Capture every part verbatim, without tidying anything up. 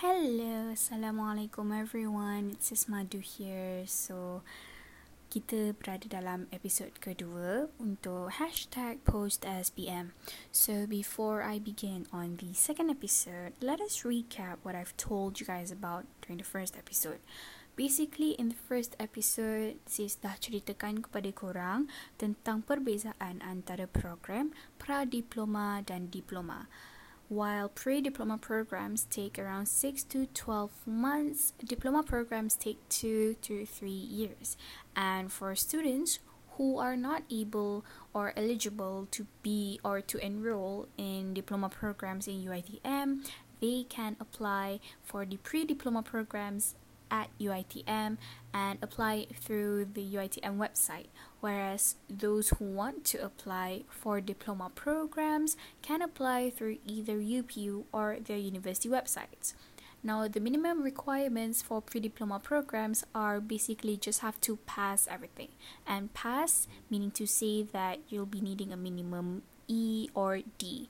Hello, Assalamualaikum everyone, it's Sismadu here. So, kita berada dalam episod kedua untuk hashtag PostSPM. So, before I begin on the second episode, let us recap what I've told you guys about during the first episode. Basically, in the first episode, sis dah ceritakan kepada korang tentang perbezaan antara program pra-diploma dan diploma. While pre-diploma programs take around six to twelve months, diploma programs take two to three years. And for students who are not able or eligible to be or to enroll in diploma programs in U I T M, they can apply for the pre-diploma programs at U I T M and apply through the U I T M website, whereas those who want to apply for diploma programs can apply through either U P U or their university websites. Now, the minimum requirements for pre-diploma programs are basically just have to pass everything, and pass meaning to say that you'll be needing a minimum E or D.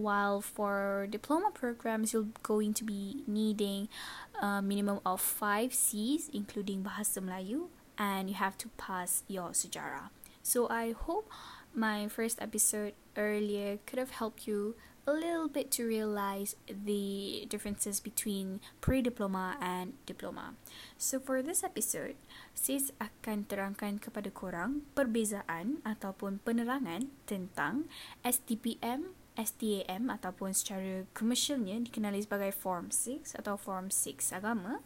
While for diploma programs, you're going to be needing a minimum of five C's, including Bahasa Melayu, and you have to pass your sejarah. So I hope my first episode earlier could have helped you a little bit to realize the differences between pre-diploma and diploma. So for this episode, sis akan terangkan kepada korang perbezaan ataupun penerangan tentang S T P M, S T A M ataupun secara komersialnya dikenali sebagai Form six atau Form six Agama,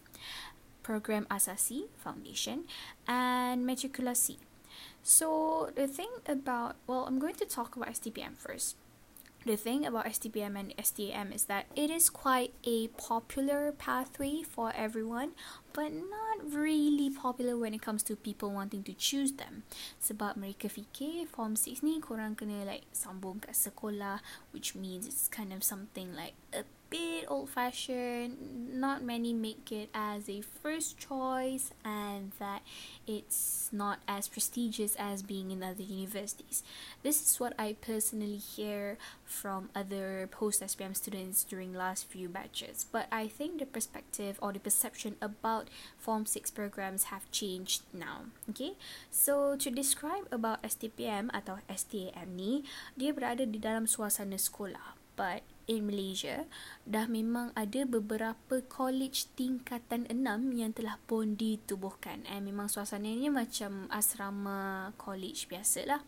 Program Asasi, Foundation, and Matrikulasi. So, the thing about, well, I'm going to talk about S T P M first. The thing about S T P M and S T A M is that it is quite a popular pathway for everyone, but not really popular when it comes to people wanting to choose them. Sebab mereka fikir Form six ni korang kena like sambung kat sekolah, which means it's kind of something like a bit old-fashioned. Not many make it as a first choice, and that it's not as prestigious as being in other universities. This is what I personally hear from other post-S P M students during last few batches. But I think the perspective or the perception about Form six programs have changed now. Okay, so to describe about S T P M atau S T A M ni, dia berada di dalam suasana sekolah. But in Malaysia, dah memang ada beberapa college tingkatan enam yang telah pun ditubuhkan. And memang suasananya macam asrama college biasalah.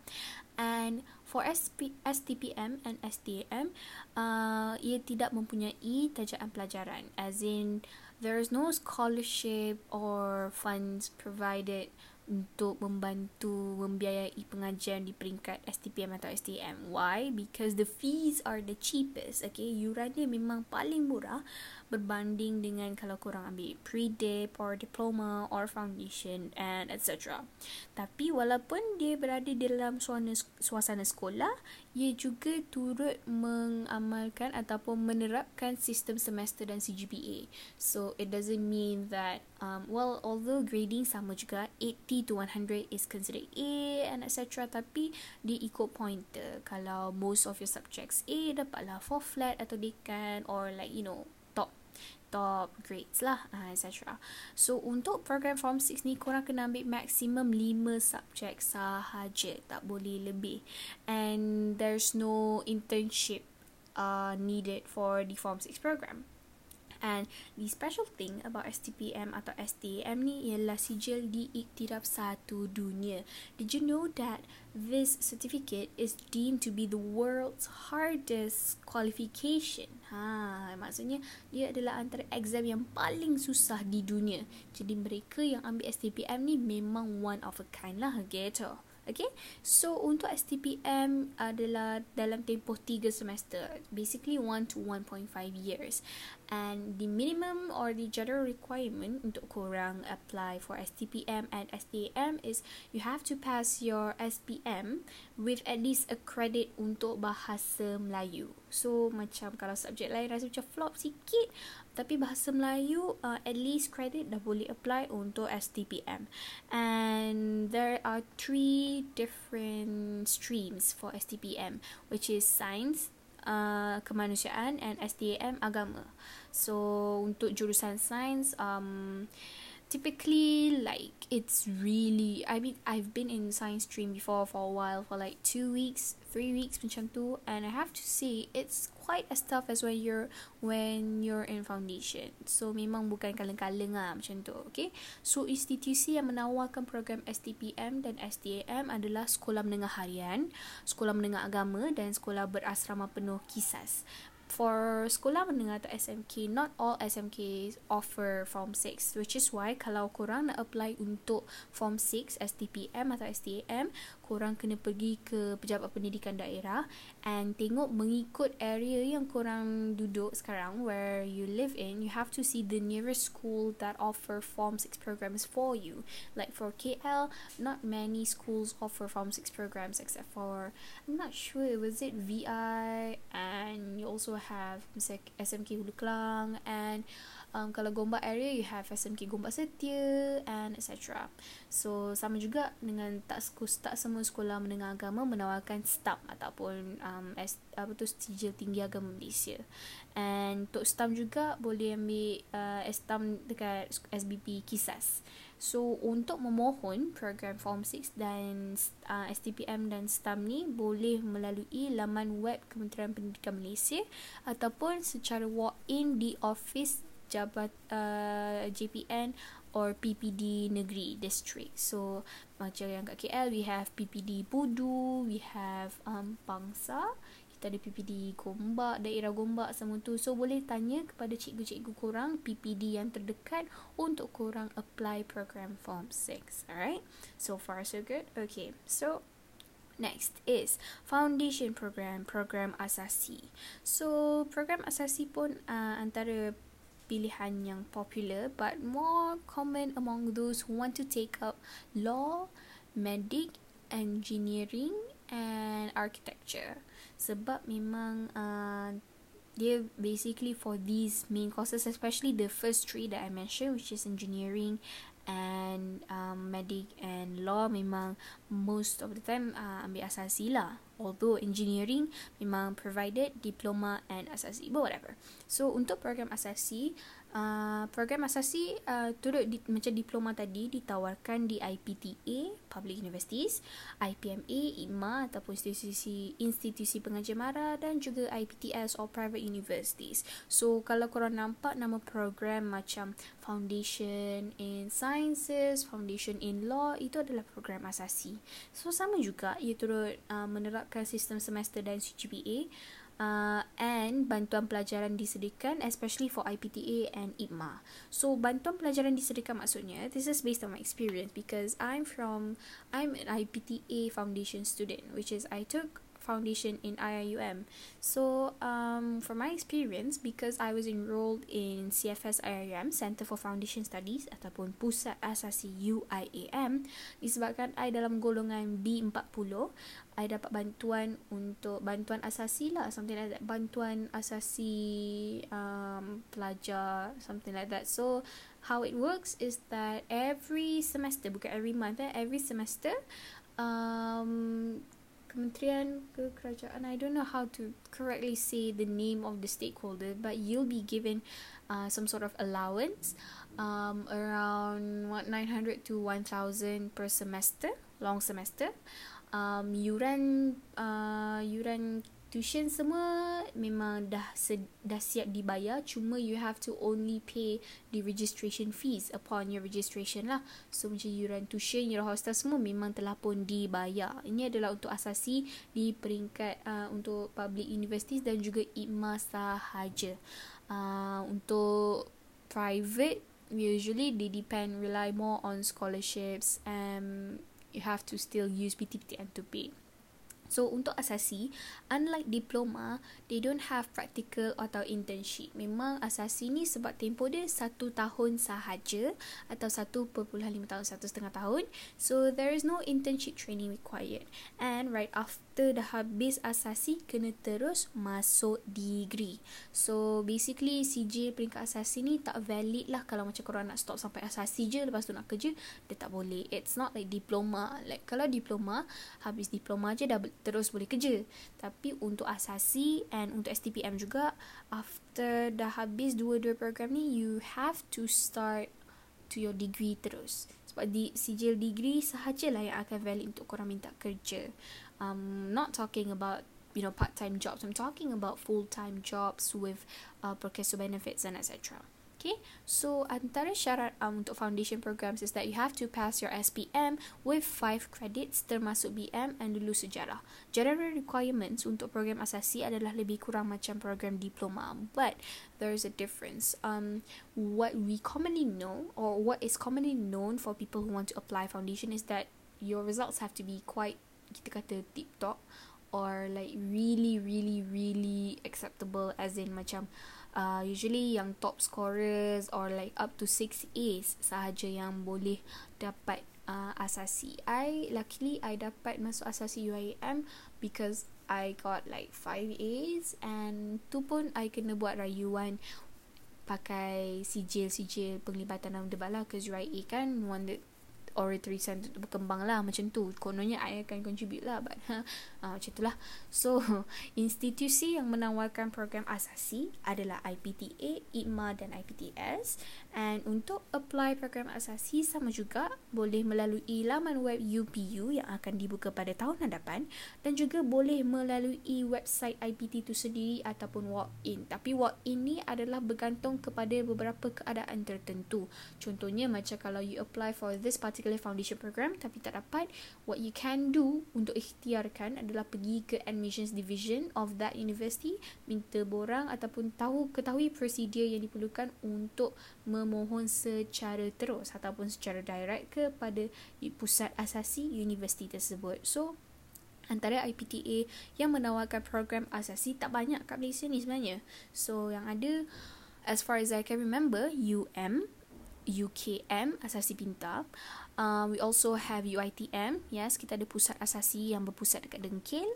And for S P, S T P M and S T A M, uh, ia tidak mempunyai tajaan pelajaran. As in, there is no scholarship or funds provided untuk membantu membiayai pengajian di peringkat S T P M atau S T A M. Why? Because the fees are the cheapest. Okay, yuran dia memang paling murah berbanding dengan kalau korang ambil pre-dip or diploma or foundation and et cetera. Tapi walaupun dia berada dalam suasana sekolah, ia juga turut mengamalkan ataupun menerapkan sistem semester dan C G P A. So, it doesn't mean that, um, well, although grading sama juga, eighty to one hundred is considered A and et cetera. Tapi dia ikut pointer. Kalau most of your subjects A, dapatlah four flat atau dekan or like you know top top grades lah et cetera. So untuk program Form six ni korang kena ambil maximum five subjek sahaja, tak boleh lebih. And there's no internship uh, needed for the Form six program. And the special thing about S T P M atau S T A M ni ialah sijil diiktiraf satu dunia. Did you know that this certificate is deemed to be the world's hardest qualification? Ha, maksudnya ia adalah antara exam yang paling susah di dunia. Jadi mereka yang ambil S T P M ni memang one of a kind lah gitu. Okay, so untuk S T P M adalah dalam tempoh tiga semester, basically one to one point five years. And the minimum or the general requirement untuk korang apply for S T P M and S T A M is you have to pass your S P M with at least a credit untuk Bahasa Melayu. So macam kalau subjek lain rasa macam flop sikit, tapi Bahasa Melayu uh, at least credit dah boleh apply untuk S T P M. And there are three different streams for S T P M, which is science, uh, kemanusiaan, and S T A M agama. So untuk jurusan sains, um, typically like it's really, I mean I've been in science stream before for a while, for like two weeks, three weeks macam tu, and I have to say it's quite as tough as when you're when you're in foundation. So memang bukan kaleng-kaleng lah macam tu, okay. So institusi yang menawarkan program S T P M dan S T A M adalah sekolah menengah harian, sekolah menengah agama dan sekolah berasrama penuh kisas. For sekolah menengah atau S M K, not all S M Ks offer Form six, which is why kalau korang nak apply untuk Form six S T P M atau S T A M, korang kena pergi ke Pejabat Pendidikan Daerah and tengok mengikut area yang korang duduk sekarang, where you live in, you have to see the nearest school that offer Form six programs for you. Like for K L, not many schools offer Form six programs except for, I'm not sure, was it V I, and you also have S M K Hulu Kelang, and um, kalau Gombak area you have S M K Gombak Setia and et cetera. So sama juga dengan tak, tak semua sekolah menengah agama menawarkan S T A M ataupun um, S, apa tu, Sijil Tinggi Agama Malaysia. And untuk S T A M juga boleh ambil uh, S T A M dekat S B P Kisas. So untuk memohon program Form six dan uh, S T P M dan S T A M ni boleh melalui laman web Kementerian Pendidikan Malaysia ataupun secara walk-in di office Jabat uh, J P N or P P D Negeri District. So macam yang kat K L, we have P P D Pudu, we have um, Bangsa, kita ada P P D Gombak, daerah Gombak semua tu. So boleh tanya kepada cikgu-cikgu korang P P D yang terdekat untuk korang apply program Form six. Alright, so far so good. Okay, so next is Foundation Program, Program Asasi. So program asasi pun uh, antara pilihan yang popular but more common among those who want to take up law, medic, engineering and architecture. Sebab memang uh, dia basically for these main courses, especially the first three that I mentioned, which is engineering and um, medic and law, memang most of the time uh, ambil asasi lah. Although engineering memang provided diploma and asasi, but whatever. So untuk program asasi, uh, program asasi uh, turut di, macam diploma tadi ditawarkan di I P T A, Public Universities, I P M A, I P M A ataupun institusi, institusi pengajian mara, dan juga I P T S or Private Universities. So kalau korang nampak nama program macam Foundation in Sciences, Foundation in Law, itu adalah program asasi. So sama juga, ia turut uh, menerapkan sistem semester dan C G P A. Uh, and bantuan pelajaran disediakan, especially for I P T A and I P M A. So bantuan pelajaran disediakan maksudnya, this is based on my experience because I'm from I'm an I P T A foundation student, which is I took foundation in I I U M. So um, from my experience, because I was enrolled in C F S I I A M, Center for Foundation Studies ataupun Pusat Asasi U I A M, disebabkan I dalam golongan B empat puluh, I dapat bantuan untuk bantuan asasi lah, something like that, bantuan asasi um, pelajar, something like that. So how it works is that every semester, bukan every month eh, every semester, um, Kementerian ke Kerajaan, I don't know how to correctly say the name of the stakeholder, but you'll be given uh, some sort of allowance, um, around what, nine hundred to one thousand per semester, long semester. Um, yuran uh, yuran tuition semua memang dah sed, dah siap dibayar, cuma you have to only pay the registration fees upon your registration lah. So macam yuran tuition, yuran hostel semua memang telah pun dibayar. Ini adalah untuk asasi di peringkat uh, untuk public universities dan juga I P M A sahaja. Uh, untuk private usually they depend, rely more on scholarships and you have to still use P T P T N to pay. So untuk asasi, unlike diploma, they don't have practical atau internship. Memang asasi ni sebab tempoh dia satu tahun sahaja atau satu perpuluhan lima tahun, satu setengah tahun. So there is no internship training required. And right after dah habis asasi, kena terus masuk degree. So basically C J peringkat asasi ni tak valid lah kalau macam korang nak stop sampai asasi je, lepas tu nak kerja, dia tak boleh. It's not like diploma. Like kalau diploma, habis diploma je dah terus boleh kerja. Tapi untuk asasi and untuk S T P M juga, after dah habis dua-dua program ni, you have to start to your degree terus. Sebab di sijil degree sahajalah yang akan valid untuk korang minta kerja. Um, not talking about, you know, part-time jobs. I'm talking about full-time jobs with uh, Perkesu benefits and et cetera. Okay, so antara syarat um, untuk foundation programs is that you have to pass your S P M with five credits termasuk B M and dulu sejarah. General requirements untuk program asasi adalah lebih kurang macam program diploma, but there is a difference. Um, what we commonly know or what is commonly known for people who want to apply foundation is that your results have to be quite, kita kata, tip-top or like really, really, really acceptable, as in macam Uh, usually yang top scorers or like up to six A's sahaja yang boleh dapat uh, asasi. I, luckily, I dapat masuk asasi U I A M because I got like five A's, and tu pun I kena buat rayuan pakai sijil-sijil penglibatan dalam debat lah, because U I A kan wanted oratory center tu berkembang lah, macam tu kononnya I akan contribute lah, but ha, uh, macam tu lah. So institusi yang menawarkan program asasi adalah I P T A, I P M A dan I P T S. And untuk apply program asasi sama juga, boleh melalui laman web U P U yang akan dibuka pada tahun hadapan, dan juga boleh melalui website I P T itu sendiri ataupun walk-in. Tapi walk-in ni adalah bergantung kepada beberapa keadaan tertentu. Contohnya macam kalau you apply for this particular foundation program tapi tak dapat, what you can do untuk ikhtiarkan adalah pergi ke admissions division of that university, minta borang ataupun tahu ketahui prosedur yang diperlukan untuk memohon secara terus ataupun secara direct kepada pusat asasi universiti tersebut. So antara I P T A yang menawarkan program asasi tak banyak kat Malaysia ni sebenarnya. So yang ada, as far as I can remember, U M, U K M, Asasi Pintar. Uh, we also have U I T M. Yes, kita ada pusat asasi yang berpusat dekat Dengkil.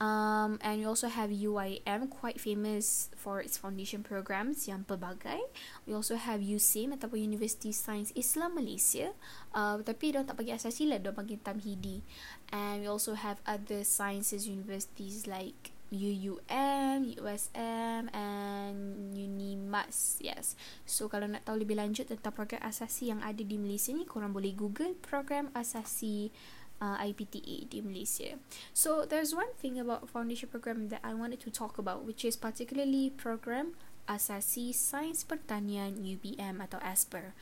Um, and we also have U I A M, quite famous for its foundation programs yang pelbagai. We also have U S I M ataupun University Sains Islam Malaysia. Uh, tapi diorang tak panggil asasi lah, diorang panggil tamhidi. And we also have other sciences universities like U U M, U S M and UNIMAS. Yes. So kalau nak tahu lebih lanjut tentang program asasi yang ada di Malaysia ni, korang boleh Google program asasi uh, I P T A di Malaysia. So there's one thing about foundation program that I wanted to talk about, which is particularly program asasi Sains Pertanian U B M atau ASPER.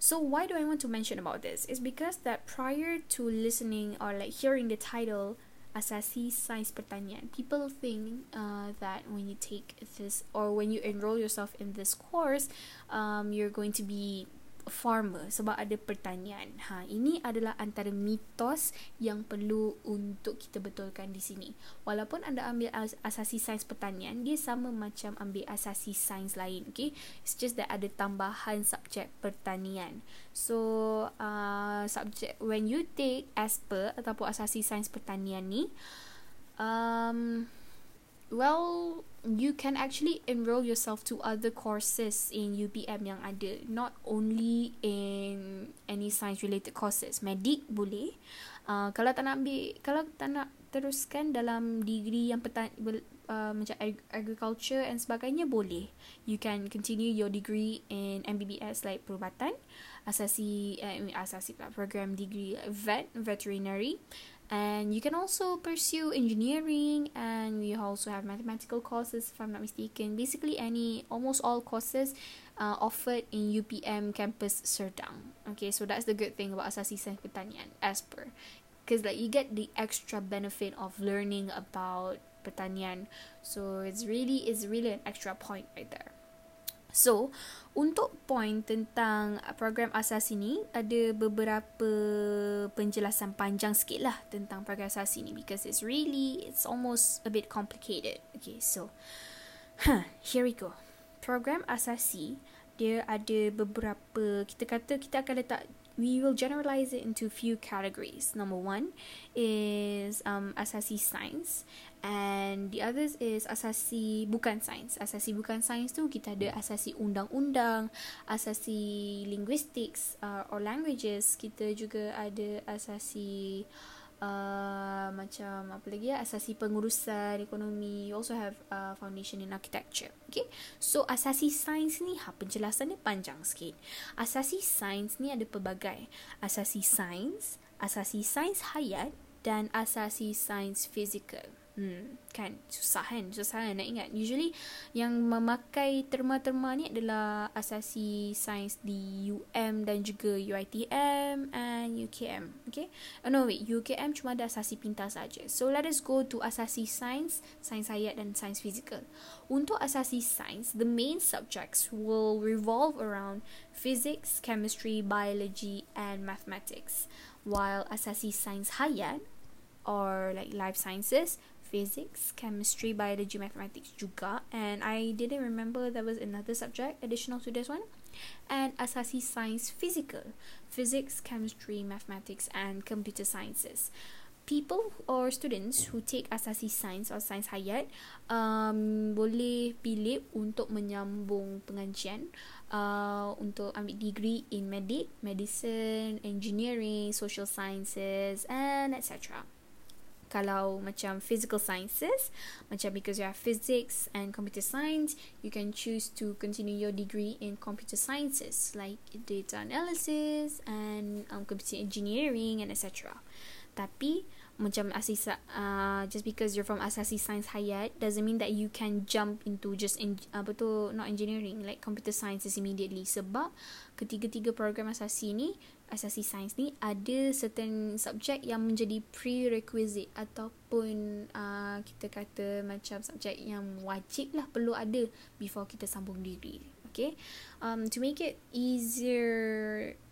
So why do I want to mention about this? It's because that prior to listening or like hearing the title Asasi Sains Pertanian, people think uh, that when you take this or when you enroll yourself in this course, um, you're going to be a farmer sebab ada pertanian. Ha, ini adalah antara mitos yang perlu untuk kita betulkan di sini. Walaupun anda ambil as- asasi sains pertanian, dia sama macam ambil asasi sains lain. Okay, it's just that ada tambahan subjek pertanian. So, uh, subject when you take ASPER ataupun asasi sains pertanian ni, um, well, you can actually enroll yourself to other courses in U B M yang ada, not only in any science related courses. Medik boleh. Uh, kalau tak nak ambil, kalau tak nak teruskan dalam degree yang petan, uh, macam agriculture and sebagainya, boleh. You can continue your degree in M B B S like perubatan, asasi eh, asasi program degree vet veterinary. And you can also pursue engineering, and we also have mathematical courses if I'm not mistaken. Basically, any almost all courses uh, offered in U P M campus Serdang. Okay, so that's the good thing about Asasi Sains Pertanian, ASPER. Because like you get the extra benefit of learning about pertanian. So it's really, it's really an extra point right there. So, untuk poin tentang program asasi ni, ada beberapa penjelasan panjang sikit lah tentang program asasi ni, because it's really, it's almost a bit complicated. Okay, so, huh, here we go. Program asasi, dia ada beberapa, kita kata kita akan letak, we will generalize it into few categories. Number one is um, asasi sains. And the others is asasi bukan sains. Asasi bukan sains tu kita ada asasi undang-undang, asasi linguistics uh, or languages. Kita juga ada asasi uh, macam apa lagi ya, asasi pengurusan ekonomi. You also have uh, foundation in architecture. Okay, so asasi sains ni ha, penjelasan dia panjang sikit. Asasi sains ni ada pelbagai. Asasi sains, asasi sains hayat dan asasi sains fizikal. Hmm, kan susah kan susah kan nak ingat. Usually yang memakai terma-terma ni adalah asasi sains di U M dan juga U I T M and U K M. Okay, oh, no wait, U K M cuma ada asasi pintar saja. So let us go to asasi sains, sains hayat dan sains fizikal. Untuk asasi sains, the main subjects will revolve around physics, chemistry, biology and mathematics, while asasi sains hayat or like life sciences, physics, chemistry, biology, mathematics juga. And I didn't remember there was another subject additional to this one. And asasi sains physical, physics, chemistry, mathematics and computer sciences. People or students who take asasi sains or sains hayat um, boleh pilih untuk menyambung pengajian uh, untuk ambil degree in medik, medicine, engineering, social sciences and et cetera. Kalau macam physical sciences, macam because you have physics and computer science, you can choose to continue your degree in computer sciences like data analysis and um, computer engineering and et cetera. Tapi macam asasi uh, just because you're from asasi sains hayat doesn't mean that you can jump into just in, apa tu not engineering like computer sciences immediately, sebab ketiga-tiga program asasi ni asasi sains ni ada certain subject yang menjadi prerequisite ataupun uh, kita kata macam subject yang wajib lah perlu ada before kita sambung degree. Okay, um, to make it easier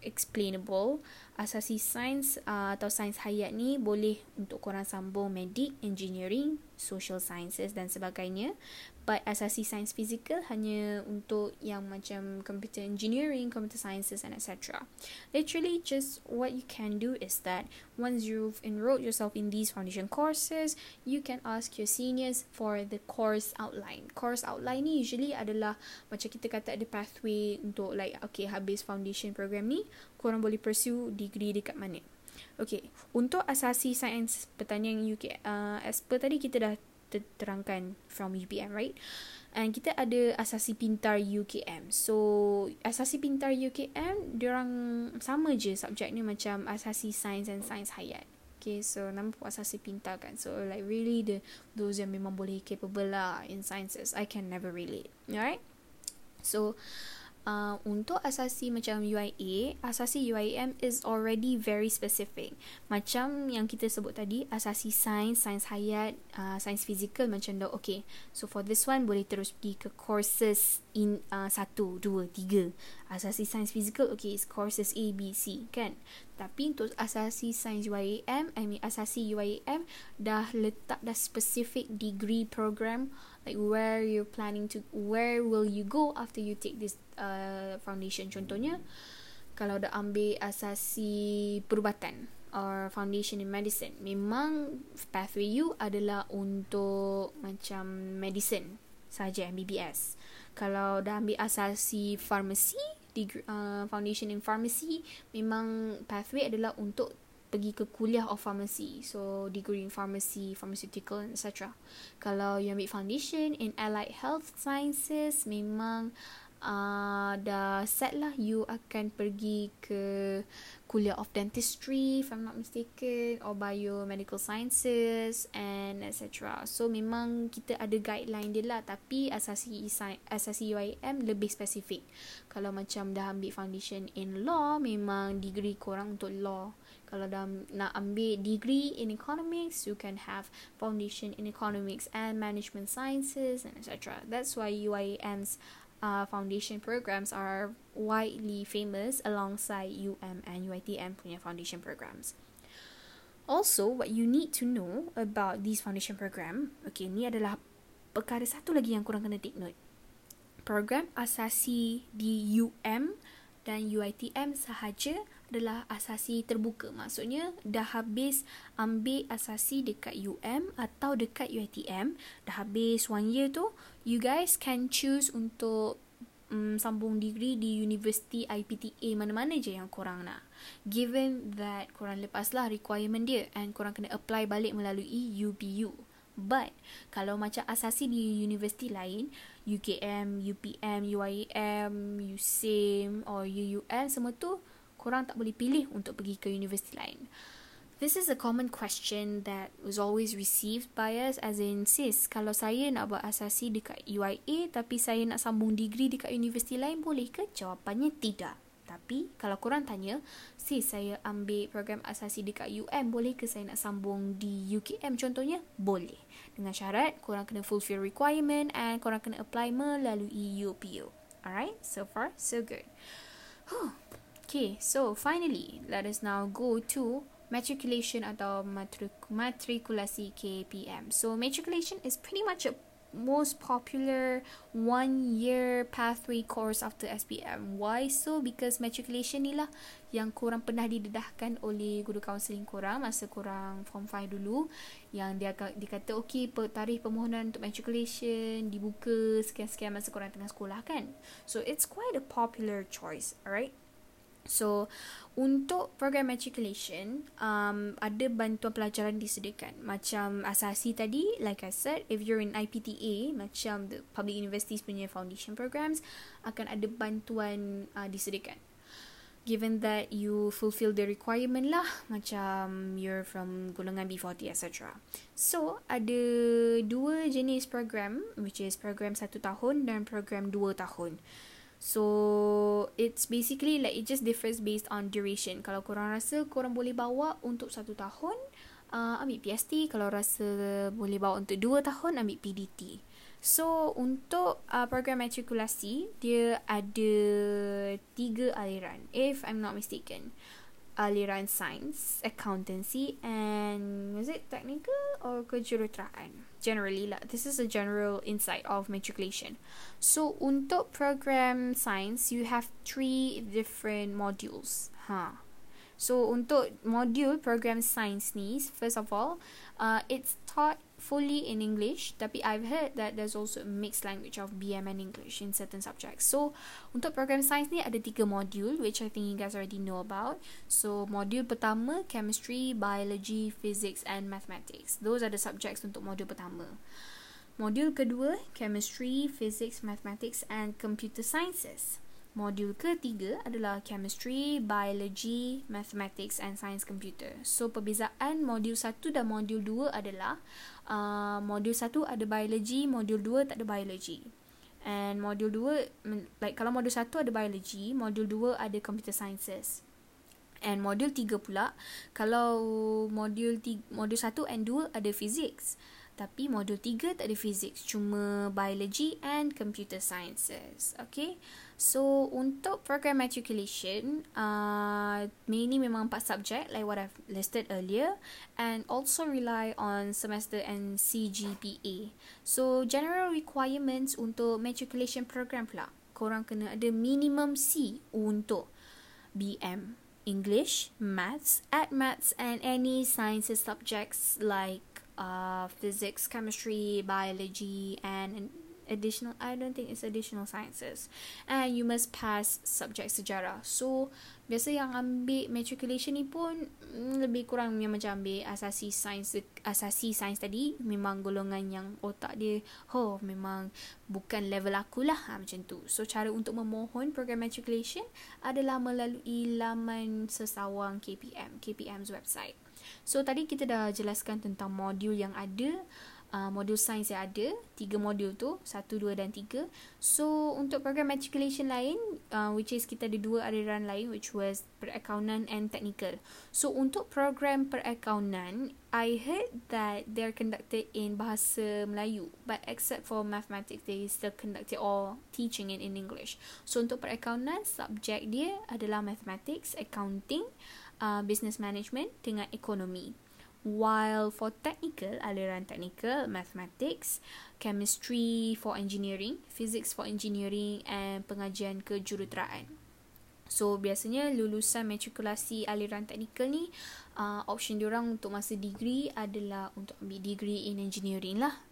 explainable, asasi sains uh, atau sains hayat ni boleh untuk korang sambung medik, engineering, social sciences dan sebagainya. But asasi sains fizikal hanya untuk yang macam computer engineering, computer sciences and et cetera. Literally just what you can do is that once you've enrolled yourself in these foundation courses, you can ask your seniors for the course outline. Course outline ni usually adalah macam kita kata ada pathway untuk like okay habis foundation program ni korang boleh pursue degree dekat mana. Okay, untuk asasi sains pertanian U K, uh, ASPER tadi kita dah terangkan from U P M, right? And kita ada asasi pintar U K M. So, asasi pintar U K M, diorang sama je subjek ni macam asasi sains and sains hayat. Okay, so nama pun asasi pintar kan. So, like really the those yang memang boleh capable lah in sciences. I can never relate, alright? So, Uh, untuk asasi macam U I A, asasi U I A M is already very specific. Macam yang kita sebut tadi, asasi sains, sains hayat, uh, sains fizikal macam dah okay. So for this one boleh terus pergi ke courses in uh, one, two, three. Asasi sains fizikal, okay, it's courses A, B, C kan. Tapi untuk asasi sains U I A M, I mean asasi U I A M dah letak dah specific degree program, like where you're planning to, where will you go after you take this uh, foundation. Contohnya, kalau dah ambil asasi perubatan or foundation in medicine, memang pathway you adalah untuk macam medicine saja, M B B S. Kalau dah ambil asasi farmasi, degree, uh, foundation in pharmacy, memang pathway adalah untuk pergi ke kuliah of pharmacy, so degree in pharmacy, pharmaceutical et cetera. Kalau you ambil foundation in allied health sciences, memang uh, dah set lah you akan pergi ke kuliah of dentistry if I'm not mistaken, or biomedical sciences and et cetera. So memang kita ada guideline dia lah, tapi asasi asasi U I A M lebih spesifik. Kalau macam dah ambil foundation in law, memang degree korang untuk law. Kalau dah nak ambil degree in economics, you can have foundation in economics and management sciences and et cetera. That's why U I A M's uh, foundation programs are widely famous alongside U M and U I T M punya foundation programs. Also, what you need to know about these foundation program, okay, ni adalah perkara satu lagi yang korang kena take note. Program asasi di U M dan U I T M sahaja adalah asasi terbuka. Maksudnya dah habis ambil asasi dekat U M atau dekat U I T M, dah habis one year tu, you guys can choose untuk um, sambung degree di universiti I P T A mana-mana je yang korang nak, given that korang lepaslah requirement dia and korang kena apply balik melalui U P U. But kalau macam asasi di universiti lain, U K M, U P M, U I A M, U S I M or U U M, semua tu korang tak boleh pilih untuk pergi ke universiti lain. This is a common question that was always received by us, as in, sis, kalau saya nak buat asasi dekat U I A tapi saya nak sambung degree dekat universiti lain, boleh ke? Jawapannya tidak. Tapi kalau korang tanya, sis, saya ambil program asasi dekat U M, boleh ke saya nak sambung di U K M contohnya? Boleh. Dengan syarat korang kena fulfill requirement and korang kena apply melalui U P U. Alright, so far so good. Huh. Okay, so finally, let us now go to matriculation atau matrikulasi K P M. So matriculation is pretty much a most popular one-year pathway course after S P M. Why so? Because matriculation ni lah yang korang pernah didedahkan oleh guru kaunseling korang masa korang form five dulu, yang dia, dia kata ok, tarikh permohonan untuk matriculation dibuka sekian-sekian masa korang tengah sekolah kan. So it's quite a popular choice, alright? So, untuk program matriculation, um, ada bantuan pelajaran disediakan. Macam asasi tadi, like I said, if you're in I P T A, macam the public universities punya foundation programs, akan ada bantuan uh, disediakan. Given that you fulfill the requirement lah, macam you're from golongan B forty, et cetera. So, ada dua jenis program, which is program satu tahun dan program dua tahun. So, it's basically like it just differs based on duration. Kalau korang rasa korang boleh bawa untuk satu tahun, uh, ambil P S T. Kalau rasa boleh bawa untuk dua tahun, ambil P D T. So, untuk uh, program matrikulasi, dia ada tiga aliran, if I'm not mistaken. Aliran sains, accountancy and was it technical or kejuruteraan? Generally lah, this is a general insight of matriculation. So untuk program sains, you have three different modules. Ha. Huh. So untuk modul program sains ni, first of all, uh, it's taught fully in English, tapi I've heard that there's also a mixed language of B M and English in certain subjects. So untuk program sains ni ada tiga modul, which I think you guys already know about. So modul pertama, chemistry, biology, physics and mathematics. Those are the subjects untuk modul pertama. Modul kedua, chemistry, physics, mathematics and computer sciences. Modul ketiga adalah chemistry, biology, mathematics and science computer. So perbezaan modul satu dan modul dua adalah uh, modul satu ada biology, modul dua tak ada biology. And modul dua, like kalau modul satu ada biology, modul dua ada computer sciences. And modul tiga pula, kalau modul tiga, modul satu and dua ada physics. Tapi modul tiga tak ada physics, cuma biology and computer sciences. Okay, so untuk program matriculation, uh, mainly memang empat subjek like what I've listed earlier, and also rely on semester and C G P A. So general requirements untuk matriculation program pula, korang kena ada minimum C untuk B M, English, Maths, Ad-Maths and any sciences subjects like Uh, physics, chemistry, biology, and additional, I don't think it's additional sciences. And you must pass subjek sejarah. So, biasa yang ambil matriculation ni pun mm, lebih kurang yang macam ambil asasi sains, asasi sains tadi, memang golongan yang otak dia, oh, memang bukan level akulah, ha, macam tu. So, cara untuk memohon program matriculation adalah melalui laman sesawang K P M, K P M's website. So tadi kita dah jelaskan tentang modul yang ada, uh, modul sains yang ada, tiga modul tu, satu, dua dan tiga. So untuk program matriculation lain, uh, which is kita ada dua aliran lain, which was perakaunan and technical. So untuk program perakaunan, I heard that they're conducted in bahasa Melayu, but except for mathematics, they still conducted all teaching it in English. So untuk perakaunan, subjek dia adalah mathematics, accounting, Uh, business management dengan ekonomi. While for technical, aliran technical, mathematics, chemistry for engineering, physics for engineering and pengajian kejuruteraan. So biasanya lulusan matrikulasi aliran teknikal ni, uh, option diorang untuk masa degree adalah untuk ambil degree in engineering lah.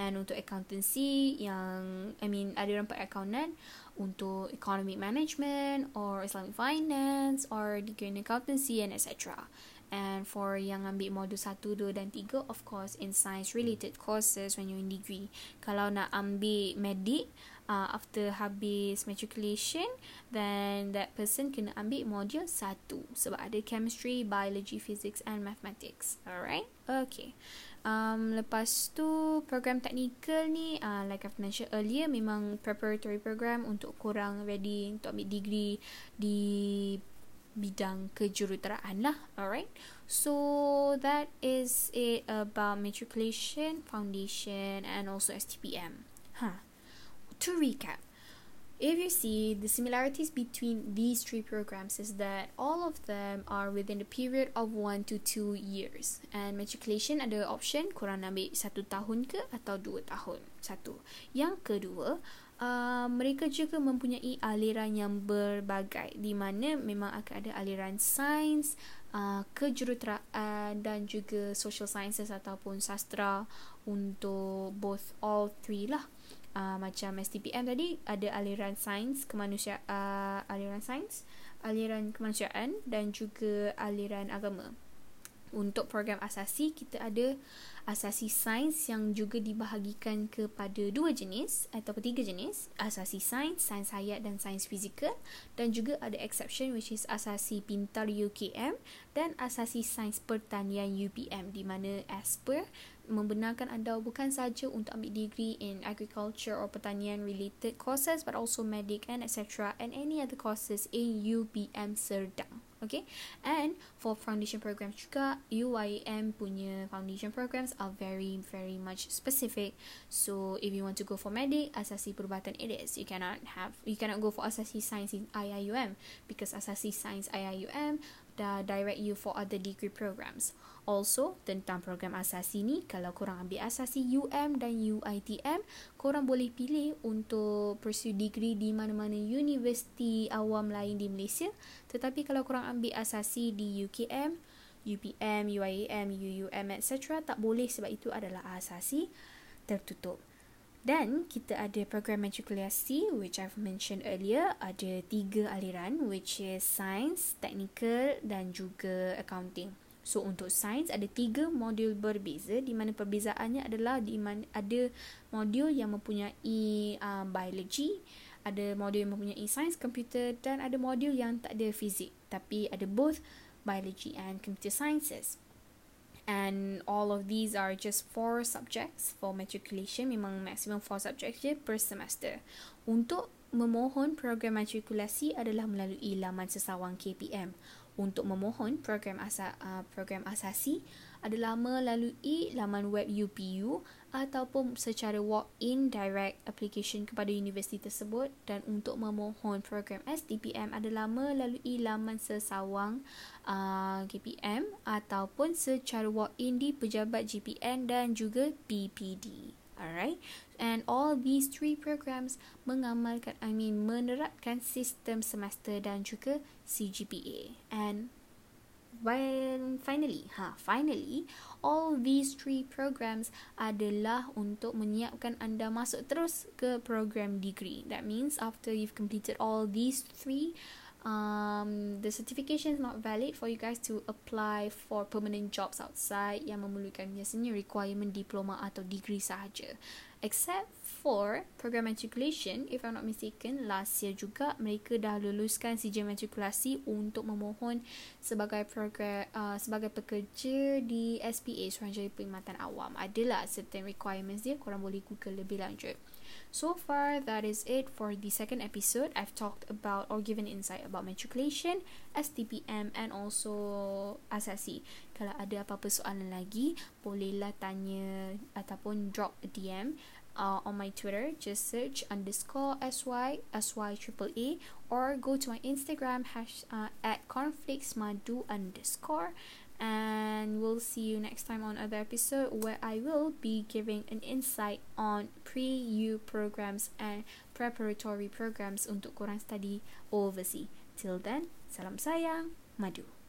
And untuk accountancy yang I mean ada rampai accountant untuk economic management or Islamic finance or degree in accountancy and et cetera. And for yang ambil modul satu, dua dan tiga, of course in science related courses when you in degree. Kalau nak ambil medik uh, after habis matriculation, then that person kena ambil modul satu sebab ada chemistry, biology, physics and mathematics. Alright? Okay. Um, lepas tu program teknikal ni uh, like I've mentioned earlier, memang preparatory program untuk korang ready untuk ambil degree di bidang kejuruteraan lah. Alright, so that is it about matriculation, foundation and also S T P M. Huh. To recap, if you see the similarities between these three programs is that all of them are within the period of one to two years. And matriculation ada option korang nak ambil satu tahun ke atau dua tahun. Satu. Yang kedua, Uh, mereka juga mempunyai aliran yang berbagai di mana memang akan ada aliran sains, uh, kejuruteraan dan juga social sciences ataupun sastra untuk both all three lah. Uh, macam S T P M tadi ada aliran sains kemanusiaan, uh, aliran sains, aliran kemanusiaan dan juga aliran agama. Untuk program asasi kita ada asasi sains yang juga dibahagikan kepada dua jenis atau tiga jenis, asasi sains, sains hayat dan sains fizikal, dan juga ada exception which is asasi pintar U K M dan asasi sains pertanian U P M di mana ASPER membenarkan anda bukan saja untuk ambil degree in agriculture or pertanian related courses but also medic and et cetera and any other courses in U P M Serdang. Okay, and for foundation programs juga, U I A M punya foundation programs are very very much specific. So if you want to go for medic, asasi perubatan it is. You cannot have, you cannot go for asasi science in I I U M because asasi science I I U M dah direct you for other degree programs. Also, tentang program asasi ni, kalau korang ambil asasi U M dan U I T M, korang boleh pilih untuk pursue degree di mana-mana universiti awam lain di Malaysia. Tetapi kalau korang ambil asasi di U K M, U P M, U I A M, U U M et cetera, tak boleh sebab itu adalah asasi tertutup. Dan kita ada program matrikulasi which I've mentioned earlier, ada tiga aliran which is science, technical dan juga accounting. So untuk sains ada tiga modul berbeza di mana perbezaannya adalah di mana ada modul yang mempunyai uh, biology, ada modul yang mempunyai sains komputer dan ada modul yang tak ada fizik tapi ada both biology and computer sciences. And all of these are just four subjects for matriculation, memang maksimum four subjects je per semester. Untuk memohon program matrikulasi adalah melalui laman sesawang K P M. Untuk memohon program asa, uh, program asasi adalah melalui laman web U P U ataupun secara walk-in direct application kepada universiti tersebut, dan untuk memohon program S T P M adalah melalui laman sesawang uh, K P M ataupun secara walk-in di pejabat G P N dan juga P P D. Alright, and all these three programs mengamalkan, I mean menerapkan sistem semester dan juga C G P A. And when finally, ha, finally, all these three programs adalah untuk menyiapkan anda masuk terus ke program degree. That means after you've completed all these three, Um, the certification is not valid for you guys to apply for permanent jobs outside yang memerlukan biasanya requirement diploma atau degree sahaja. Except for program matriculation, if I'm not mistaken, last year juga mereka dah luluskan sijil matrikulasi untuk memohon sebagai program uh, sebagai pekerja di S P A, Suruhanjaya Perkhidmatan Awam. Adalah certain requirements dia, korang boleh google lebih lanjut. So far, that is it for the second episode. I've talked about or given insight about matriculation, S T P M and also asasi. Kalau ada apa-apa soalan lagi, bolehlah tanya ataupun drop a D M uh, on my Twitter. Just search underscore sy, S Y A A A, or go to my Instagram hash, uh, at conflictsmadu underscore. And we'll see you next time on another episode where I will be giving an insight on pre-U programs and preparatory programs untuk korang study overseas. Till then, salam sayang, madu.